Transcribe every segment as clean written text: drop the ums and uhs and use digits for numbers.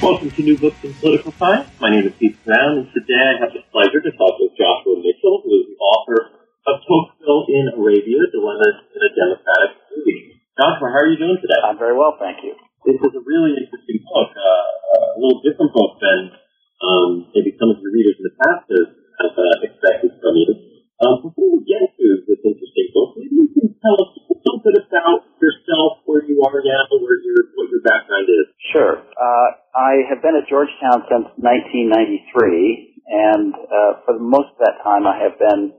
Welcome to New Books in Political Science. My name is Keith Brown, and today I have the pleasure to talk with Joshua Mitchell, who is the author of Tocqueville in Arabia, Dilemmas in a Democratic Age. Joshua, how are you doing today? I'm very well, thank you. This is a really interesting book, a little different book than maybe some of your readers in the past have expected from you. Before we get to this interesting book, maybe you can tell us a little bit about yourself, where you are now, what your background is. Sure. I have been at Georgetown since 1993, and for most of that time I have been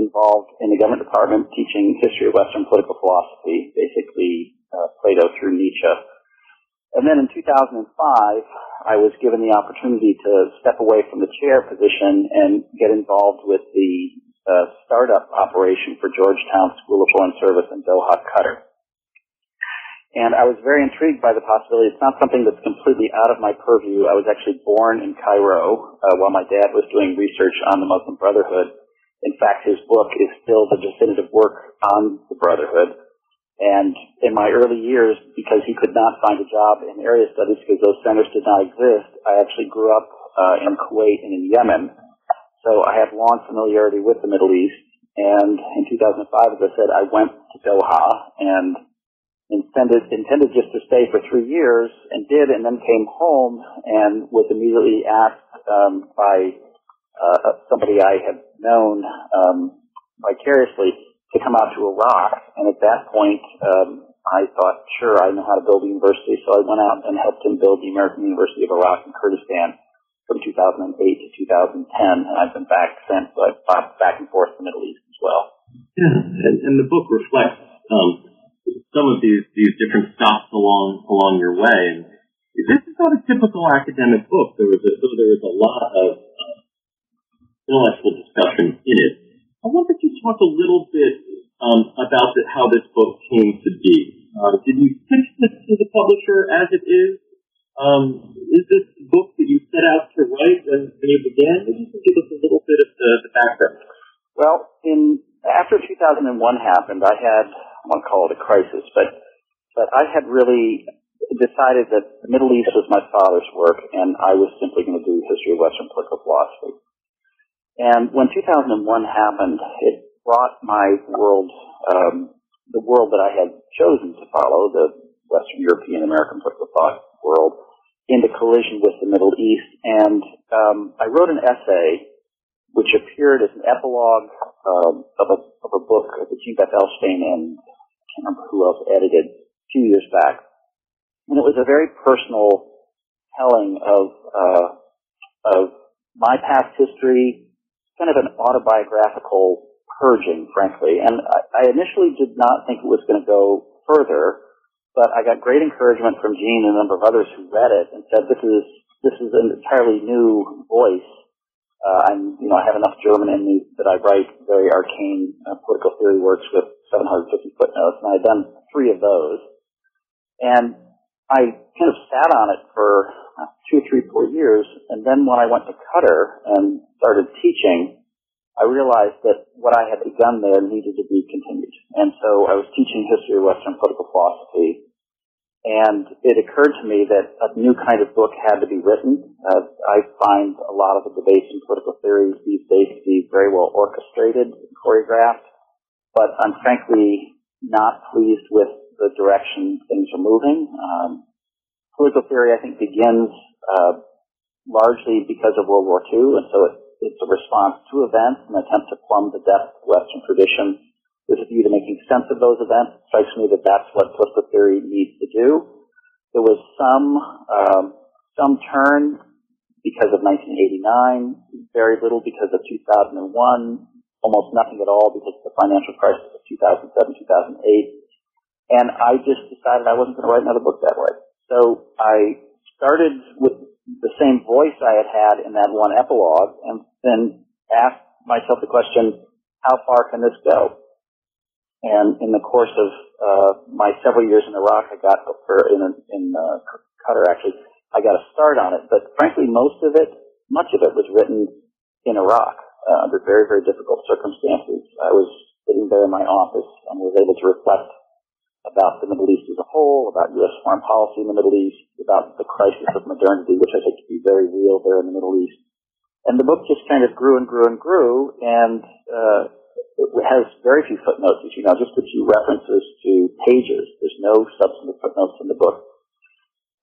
involved in the government department teaching history of Western political philosophy, basically Plato through Nietzsche. And then in 2005, I was given the opportunity to step away from the chair position and get involved with the startup operation for Georgetown School of Foreign Service in Doha, Qatar. And I was very intrigued by the possibility. It's not something that's completely out of my purview. I was actually born in Cairo while my dad was doing research on the Muslim Brotherhood. In fact, his book is still the definitive work on the Brotherhood. And in my early years, because he could not find a job in area studies because those centers did not exist, I actually grew up in Kuwait and in Yemen. So I had long familiarity with the Middle East. And in 2005, as I said, I went to Doha and intended just to stay for 3 years and did, and then came home and was immediately asked by somebody I had known vicariously to come out to Iraq. And at that point, I thought, sure, I know how to build a university, so I went out and helped him build the American University of Iraq and Kurdistan from 2008 to 2010, and I've been back since, so I've popped back and forth to the Middle East as well. Yeah, and the book reflects some of these different stops along your way, and this is not a typical academic book. There was a lot of intellectual discussion in it. I wanted you to talk a little bit about how this book came to be. Did you pitch this to the publisher as it is? Is this the book that you set out to write when you began? Maybe you can give us a little bit of the background. Well, after 2001 happened, I won't call it a crisis, but I had really decided that the Middle East was my father's work, and I was simply going to do history of Western political philosophy. And when 2001 happened, it brought my world, the world that I had chosen to follow, the Western European American political thought world, into collision with the Middle East. And I wrote an essay which appeared as an epilogue of a book that G. F. L. Steyn and I can't remember who else edited a few years back. And it was a very personal telling of my past history, kind of an autobiographical purging, frankly. And I initially did not think it was going to go further, but I got great encouragement from Gene and a number of others who read it and said, this is an entirely new voice. I have enough German in me that I write very arcane political theory works with 750 footnotes, and I've done 3 of those. And I kind of sat on it for 2, 3, 4 years, and then when I went to Qatar and started teaching, I realized that what I had begun there needed to be continued. And so I was teaching history of Western political philosophy, and it occurred to me that a new kind of book had to be written. I find a lot of the debates in political theories these days to be very well orchestrated, choreographed, but I'm frankly not pleased with the direction things are moving. Political theory, I think, begins largely because of World War II, and so it's a response to events, an attempt to plumb the depth of Western tradition. With a view to making sense of those events, it strikes me that that's what political theory needs to do. There was some turn because of 1989, very little because of 2001, almost nothing at all because of the financial crisis of 2007, 2008. And I just decided I wasn't going to write another book that way. So I started with the same voice I had in that one epilogue, and then asked myself the question, how far can this go? And in the course of my several years in Iraq, I got in Qatar actually, I got a start on it. But frankly, much of it was written in Iraq under very, very difficult circumstances. I was sitting there in my office and was able to reflect about the Middle East as a whole, about U.S. foreign policy in the Middle East, about the crisis of modernity, which I think to be very real there in the Middle East. And the book just kind of grew and grew and grew, and it has very few footnotes, as you know, just a few references to pages. There's no substantive footnotes in the book.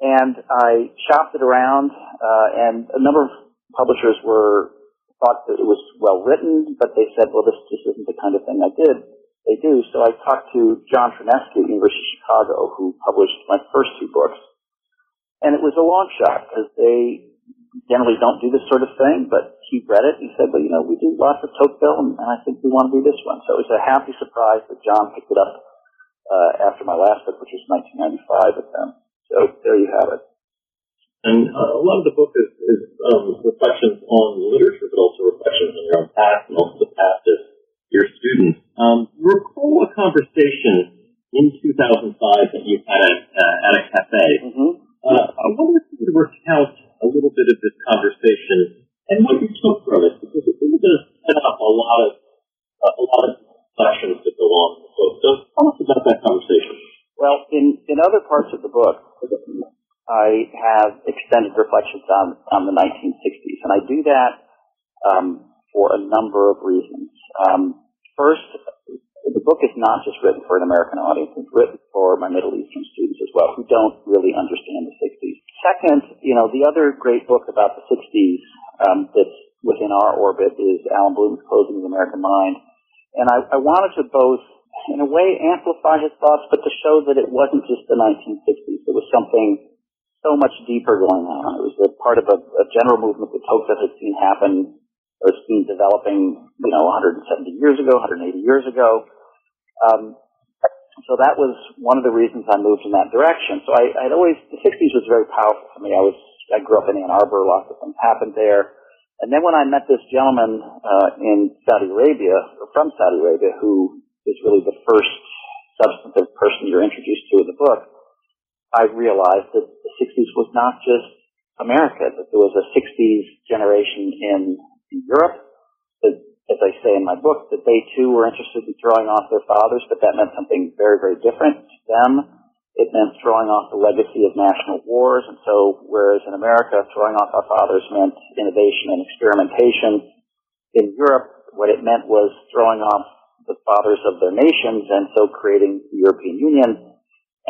And I shopped it around, and a number of publishers thought that it was well written, but they said, well, this just isn't the kind of thing they do. So I talked to John Trenesky at the University of Chicago, who published my first two books. And it was a long shot, because they generally don't do this sort of thing, but he read it and he said, well, you know, we do lots of Tocqueville, and I think we want to do this one. So it was a happy surprise that John picked it up after my last book, which was 1995 with them. So there you have it. And a lot of the book is reflections on literature, but also reflections on your own past and also the past of your students. Recall a conversation in 2005 that you had at a cafe. Mm-hmm. I wonder if you could recount a little bit of this conversation and what you took from it, because it really does set up a lot of questions that go on in the book. So tell us about that conversation. Well, in other parts of the book, I have extended reflections on the 1960s, and I do that for a number of reasons. First, the book is not just written for an American audience; it's written for my Middle Eastern students as well, who don't really understand the 60s. Second, you know, the other great book about the 60s that's within our orbit is Alan Bloom's Closing the American Mind. And I wanted to both, in a way, amplify his thoughts, but to show that it wasn't just the 1960s. There was something so much deeper going on. It was a part of a general movement that Tocqueville had seen happen, or seen developing, you know, 170 years ago, 180 years ago. So that was one of the reasons I moved in that direction. So I'd always, the 60s was very powerful for me. I grew up in Ann Arbor, lots of things happened there. And then when I met this gentleman in Saudi Arabia, or from Saudi Arabia, who is really the first substantive person you're introduced to in the book, I realized that the 60s was not just America, that there was a 60s generation in Europe, that, as I say in my book, that they too were interested in throwing off their fathers, but that meant something very, very different to them. It meant throwing off the legacy of national wars, and so whereas in America throwing off our fathers meant innovation and experimentation, in Europe what it meant was throwing off the fathers of their nations, and so creating the European Union.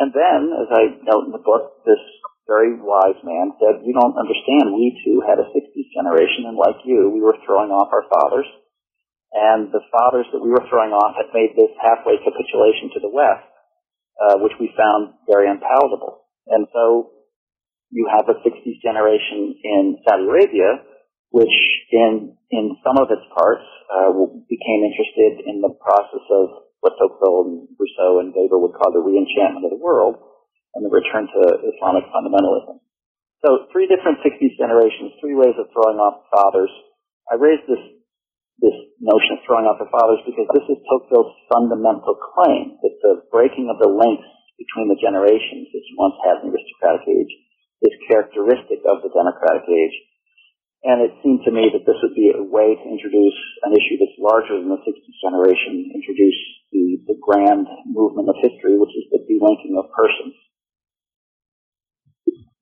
And then, as I note in the book, this very wise man said, "You don't understand, we too had a 60s generation, and like you, we were throwing off our fathers. And the fathers that we were throwing off had made this halfway capitulation to the West, which we found very unpalatable." And so you have a 60s generation in Saudi Arabia, which in some of its parts became interested in the process of what Tocqueville and Rousseau and Weber would call the re-enchantment of the world and the return to Islamic fundamentalism. So three different 60s generations, three ways of throwing off fathers. I raised this notion of throwing off the fathers because this is Tocqueville's fundamental claim, that the breaking of the links between the generations that you once had in the aristocratic age is characteristic of the democratic age. And it seemed to me that this would be a way to introduce an issue that's larger than the 60s generation, introduce the grand movement of history, which is the delinking of persons.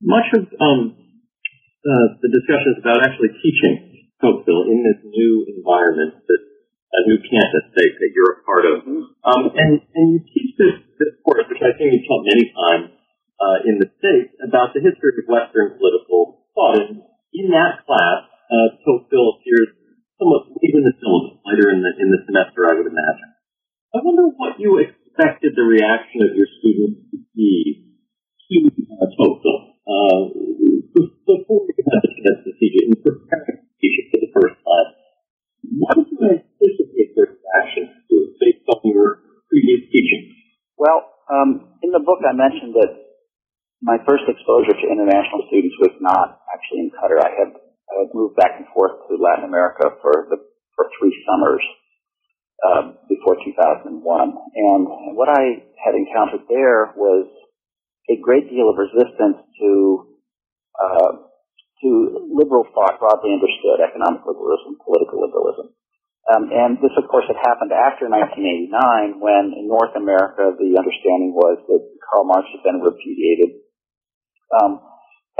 Much of the discussion is about actually teaching Tocqueville in this new environment, a new campus that you're a part of. And you teach this course, which I think you've taught many times in the States, about the history of Western political thought. And in that class, Tocqueville appears somewhat late in the syllabus, later in the semester, I would imagine. I wonder what you expected the reaction of your students to be to Tocqueville before you had the chance to teach it and prepare for the first time. What did you anticipate their reaction to based on your previous teaching? Well, in the book I mentioned that my first exposure to international students was not actually in Qatar. I had moved back and forth to Latin America for 3 summers before 2001, and what I had encountered there was a great deal of resistance to liberal thought broadly understood, economic liberalism, political liberalism. And this, of course, had happened after 1989, when in North America the understanding was that Karl Marx had been repudiated.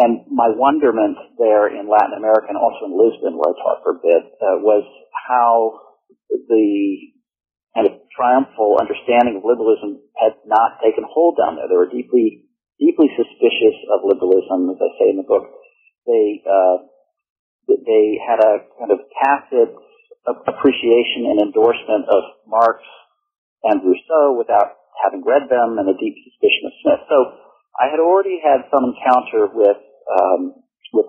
And my wonderment there in Latin America, and also in Lisbon, where I taught for a bit, was how the kind of triumphal understanding of liberalism had not taken hold down there. They were deeply, deeply suspicious of liberalism, as I say in the book. They had a kind of tacit appreciation and endorsement of Marx and Rousseau without having read them, and a deep suspicion of Smith. So I had already had some encounter with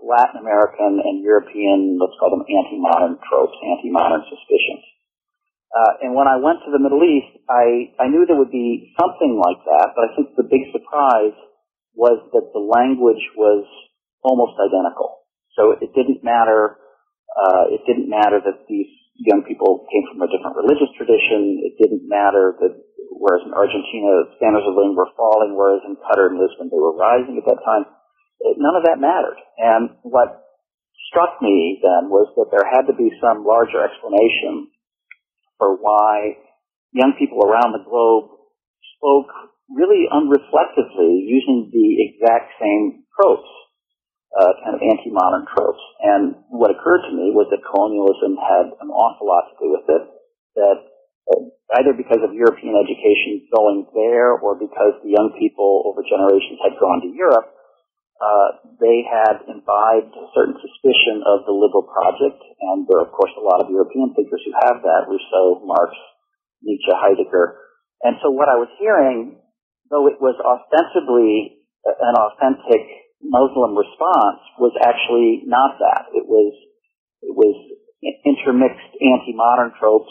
Latin American and European, let's call them anti-modern tropes, anti-modern suspicions. And when I went to the Middle East, I knew there would be something like that, but I think the big surprise was that the language was almost identical. So it didn't matter. It didn't matter that these young people came from a different religious tradition. It didn't matter that, whereas in Argentina the standards of living were falling, whereas in Qatar and Lisbon they were rising at that time. None of that mattered. And what struck me then was that there had to be some larger explanation for why young people around the globe spoke really unreflectively using the exact same tropes. Kind of anti-modern tropes. And what occurred to me was that colonialism had an awful lot to do with it, that either because of European education going there or because the young people over generations had gone to Europe, they had imbibed a certain suspicion of the liberal project, and there are, of course, a lot of European thinkers who have that, Rousseau, Marx, Nietzsche, Heidegger. And so what I was hearing, though it was ostensibly an authentic Muslim response, was actually not that. It was intermixed anti-modern tropes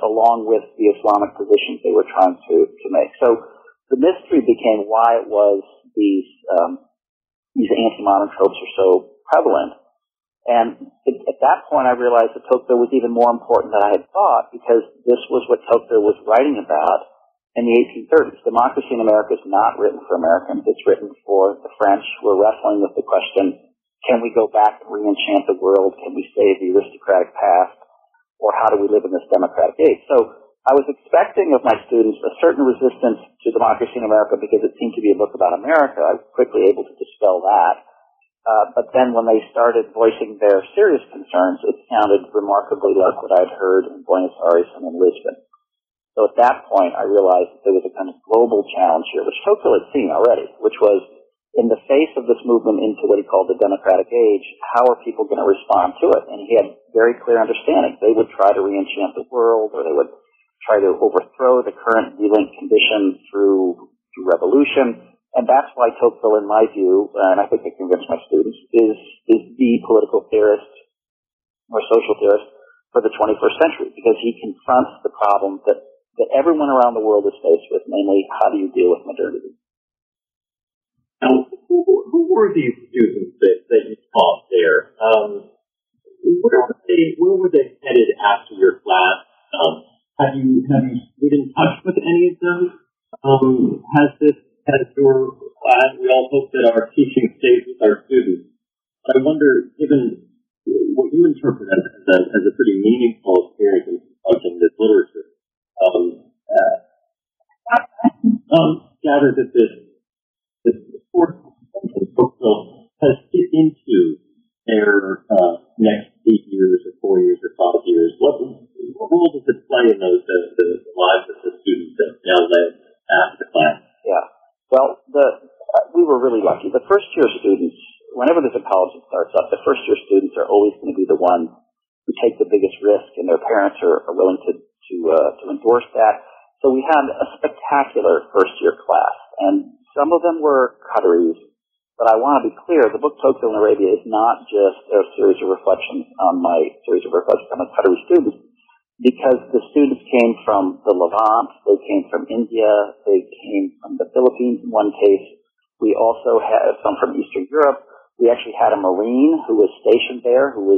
along with the Islamic positions they were trying to make. So the mystery became why it was these anti-modern tropes are so prevalent. And at that point, I realized that Tocqueville was even more important than I had thought, because this was what Tocqueville was writing about in the 1830s. Democracy in America is not written for Americans. It's written for the French. We're wrestling with the question, can we go back and re-enchant the world? Can we save the aristocratic past? Or how do we live in this democratic age? So I was expecting of my students a certain resistance to Democracy in America because it seemed to be a book about America. I was quickly able to dispel that. But then when they started voicing their serious concerns, it sounded remarkably like what I'd heard in Buenos Aires and in Lisbon. So at that point, I realized that there was a kind of global challenge here, which Tocqueville had seen already, which was, in the face of this movement into what he called the democratic age, how are people going to respond to it? And he had very clear understanding. They would try to re-enchant the world, or they would try to overthrow the current delinquent condition through revolution. And that's why Tocqueville, in my view, and I think I convinced my students, is the political theorist or social theorist for the 21st century, because he confronts the problem that everyone around the world is faced with, namely, how do you deal with modernity? Now, who were these students that you taught there? Where were they headed after your class? Have you been in touch with any of them? Has your class? We all hope that our teaching stays with our students. But I wonder, given what you interpret as a pretty meaningful experience in teaching this literature, gather that this course has fit into their next 8 years or 4 years or 5 years. What role does it play in those the lives of the students that now live after the class? Yeah. Well, we were really lucky. The first year students, whenever there's a college that starts up, the first year students are always going to be the ones who take the biggest risk, and their parents are willing to endorse that. So we had a spectacular first-year class, and some of them were Qataris, but I want to be clear, the book Tocqueville in Arabia is not just a series of reflections on my Qatari students, because the students came from the Levant, they came from India, they came from the Philippines in one case. We also had some from Eastern Europe. We actually had a Marine who was stationed there, who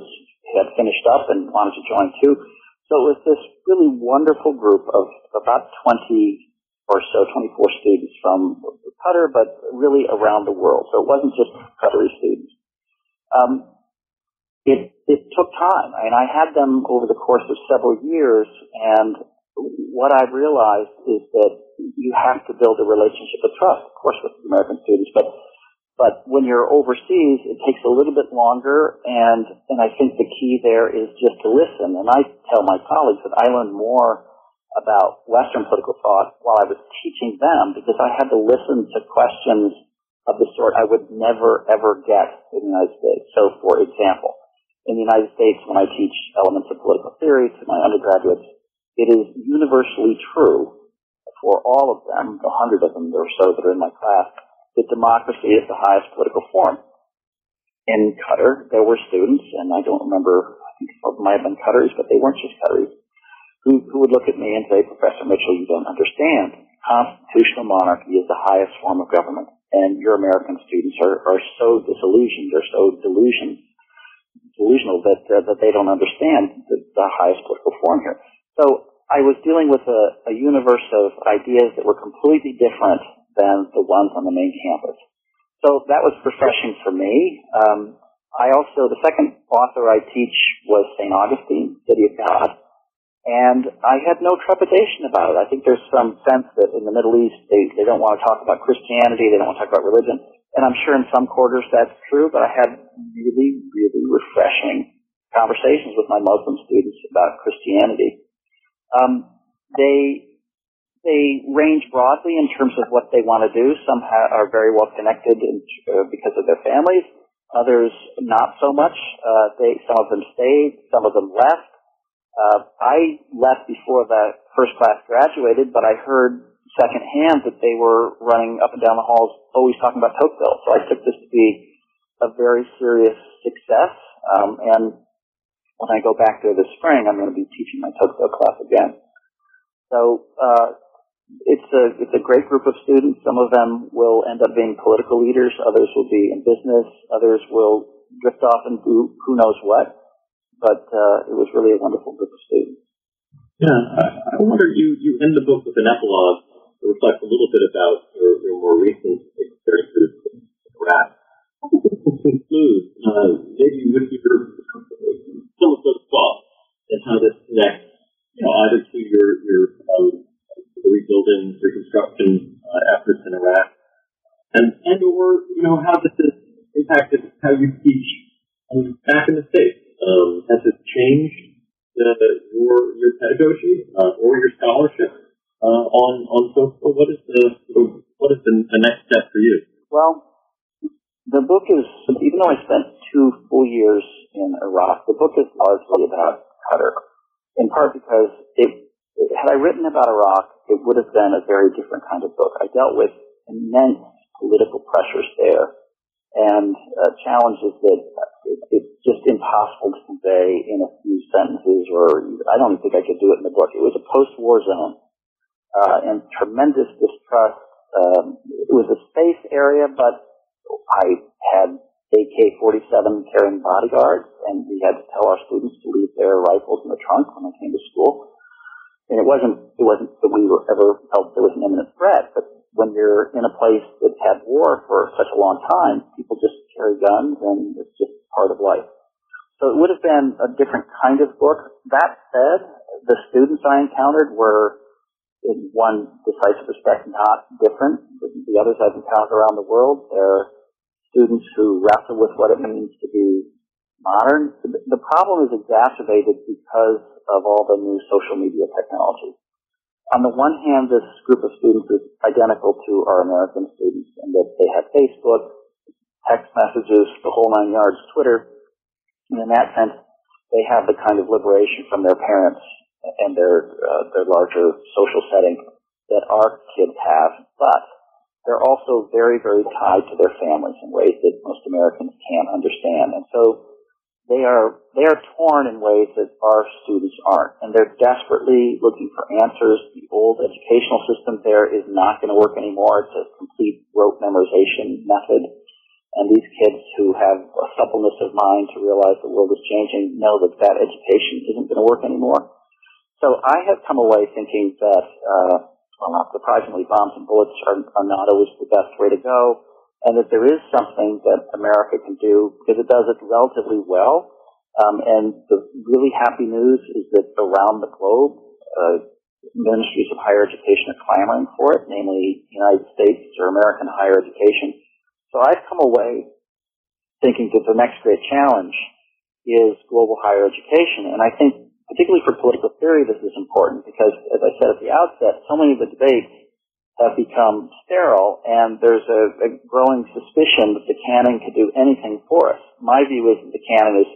had finished up and wanted to join too. So it was this really wonderful group of about 20 or so, 24 students from Qatar, but really around the world. So it wasn't just Qatari students. It took time. I mean, I had them over the course of several years, and what I've realized is that you have to build a relationship of trust, of course, with American students, but when you're overseas, it takes a little bit longer, and I think the key there is just to listen. And I tell my colleagues that I learned more about Western political thought while I was teaching them because I had to listen to questions of the sort I would never, ever get in the United States. So, for example, in the United States, when I teach elements of political theory to my undergraduates, it is universally true for all of them, the 100 of them or so that are in my class, that democracy is the highest political form. In Qatar, there were students, and I don't remember, I think some of them might have been Qataris, but they weren't just Qataris, who would look at me and say, Professor Mitchell, you don't understand. Constitutional monarchy is the highest form of government, and your American students are so disillusioned, they're so delusional that they don't understand the highest political form here. So I was dealing with a universe of ideas that were completely different than the ones on the main campus. So that was refreshing for me. The second author I teach was St. Augustine, City of God, and I had no trepidation about it. I think there's some sense that in the Middle East they don't want to talk about Christianity, they don't want to talk about religion, and I'm sure in some quarters that's true, but I had really, really refreshing conversations with my Muslim students about Christianity. They range broadly in terms of what they want to do. Some are very well connected because of their families. Others, not so much. Some of them stayed. Some of them left. I left before the first class graduated, but I heard secondhand that they were running up and down the halls always talking about Tocqueville. So I took this to be a very serious success. And when I go back there this spring, I'm going to be teaching my Tocqueville class again. So, it's a great group of students. Some of them will end up being political leaders. Others will be in business. Others will drift off and do who knows what. But it was really a wonderful group of students. Yeah, I wonder, you end the book with an epilogue that reflects a little bit about your more recent experiences in Iraq. How does this conclude? Maybe with your some of those thoughts and how this connects, either to your rebuilding, reconstruction efforts in Iraq, and or how this has impacted how you teach back in the States. Has it changed your pedagogy or your scholarship on Tocqueville? What is the next step for you? Well, the book is, even though I spent 2 full years in Iraq, the book is largely about Qatar, in part because had I written about Iraq, it would have been a very different kind of book. I dealt with immense political pressures there and challenges that it's just impossible to convey in a few sentences, or I don't think I could do it in the book. It was a post-war zone and tremendous distrust. It was a safe area, but I had AK-47 carrying bodyguards, and we had to tell our students to leave their rifles in the trunk when they came to school. And it wasn't that we were ever felt there was an imminent threat, but when you're in a place that's had war for such a long time, people just carry guns and it's just part of life. So it would have been a different kind of book. That said, the students I encountered were, in one decisive respect, not different. The others I've encountered around the world, they're students who wrestle with what it means to be modern. The problem is exacerbated because of all the new social media technology. On the one hand, this group of students is identical to our American students in that they have Facebook, text messages, the whole 9 yards, Twitter, and in that sense, they have the kind of liberation from their parents and their larger social setting that our kids have, but they're also very, very tied to their families in ways that most Americans can't understand. And so they are torn in ways that our students aren't, and they're desperately looking for answers. The old educational system there is not going to work anymore. It's a complete rote memorization method. And these kids who have a suppleness of mind to realize the world is changing know that that education isn't going to work anymore. So I have come away thinking that, well, not surprisingly, bombs and bullets are not always the best way to go, and that there is something that America can do because it does it relatively well. And the really happy news is that around the globe, ministries of higher education are clamoring for it, namely the United States or American higher education. So I've come away thinking that the next great challenge is global higher education. And I think particularly for political theory this is important because, as I said at the outset, so many of the debates have become sterile and there's a growing suspicion that the canon could do anything for us. My view is that the canon is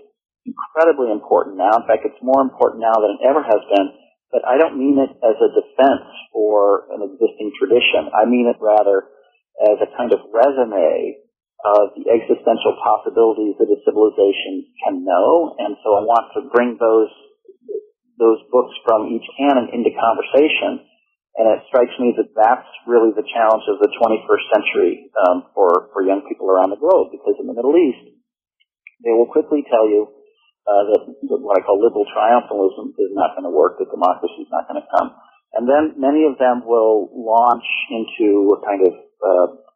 incredibly important now. In fact, it's more important now than it ever has been. But I don't mean it as a defense for an existing tradition. I mean it rather as a kind of resume of the existential possibilities that a civilization can know. And so I want to bring those books from each canon into conversation. And it strikes me that that's really the challenge of the 21st century for young people around the globe, because in the Middle East, they will quickly tell you that what I call liberal triumphalism is not going to work, that democracy is not going to come. And then many of them will launch into a kind of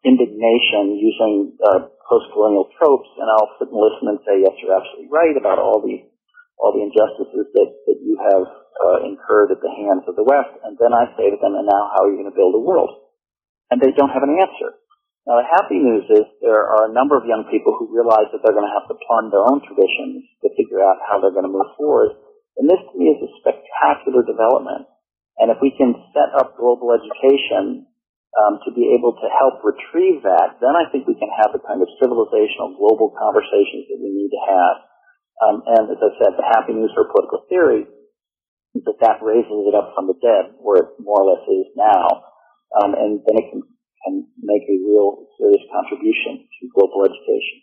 indignation using post-colonial tropes, and I'll sit and listen and say, yes, you're absolutely right about all the injustices that you have incurred at the hands of the West. And then I say to them, and now how are you going to build a world? And they don't have an answer. Now, the happy news is there are a number of young people who realize that they're going to have to plumb their own traditions to figure out how they're going to move forward. And this, to me, is a spectacular development. And if we can set up global education to be able to help retrieve that, then I think we can have the kind of civilizational global conversations that we need to have. And as I said, the happy news for political theory is that that raises it up from the dead, where it more or less is now. And then it can make a real serious contribution to global education.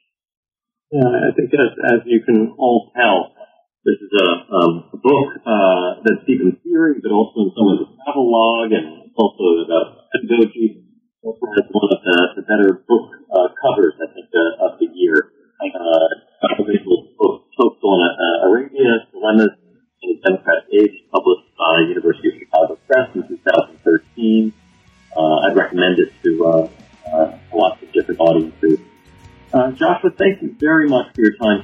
Yeah, I think as you can all tell, this is a book that's deep in theory, but also in some of the catalog, and also about pedagogy. Also has one of the better book covers, I think, of the year. Tocqueville's book, Tocqueville in Arabia, Dilemmas in a Democratic Age, published by University of Chicago Press in 2013. I'd recommend it to lots of different audiences. Joshua, thank you very much for your time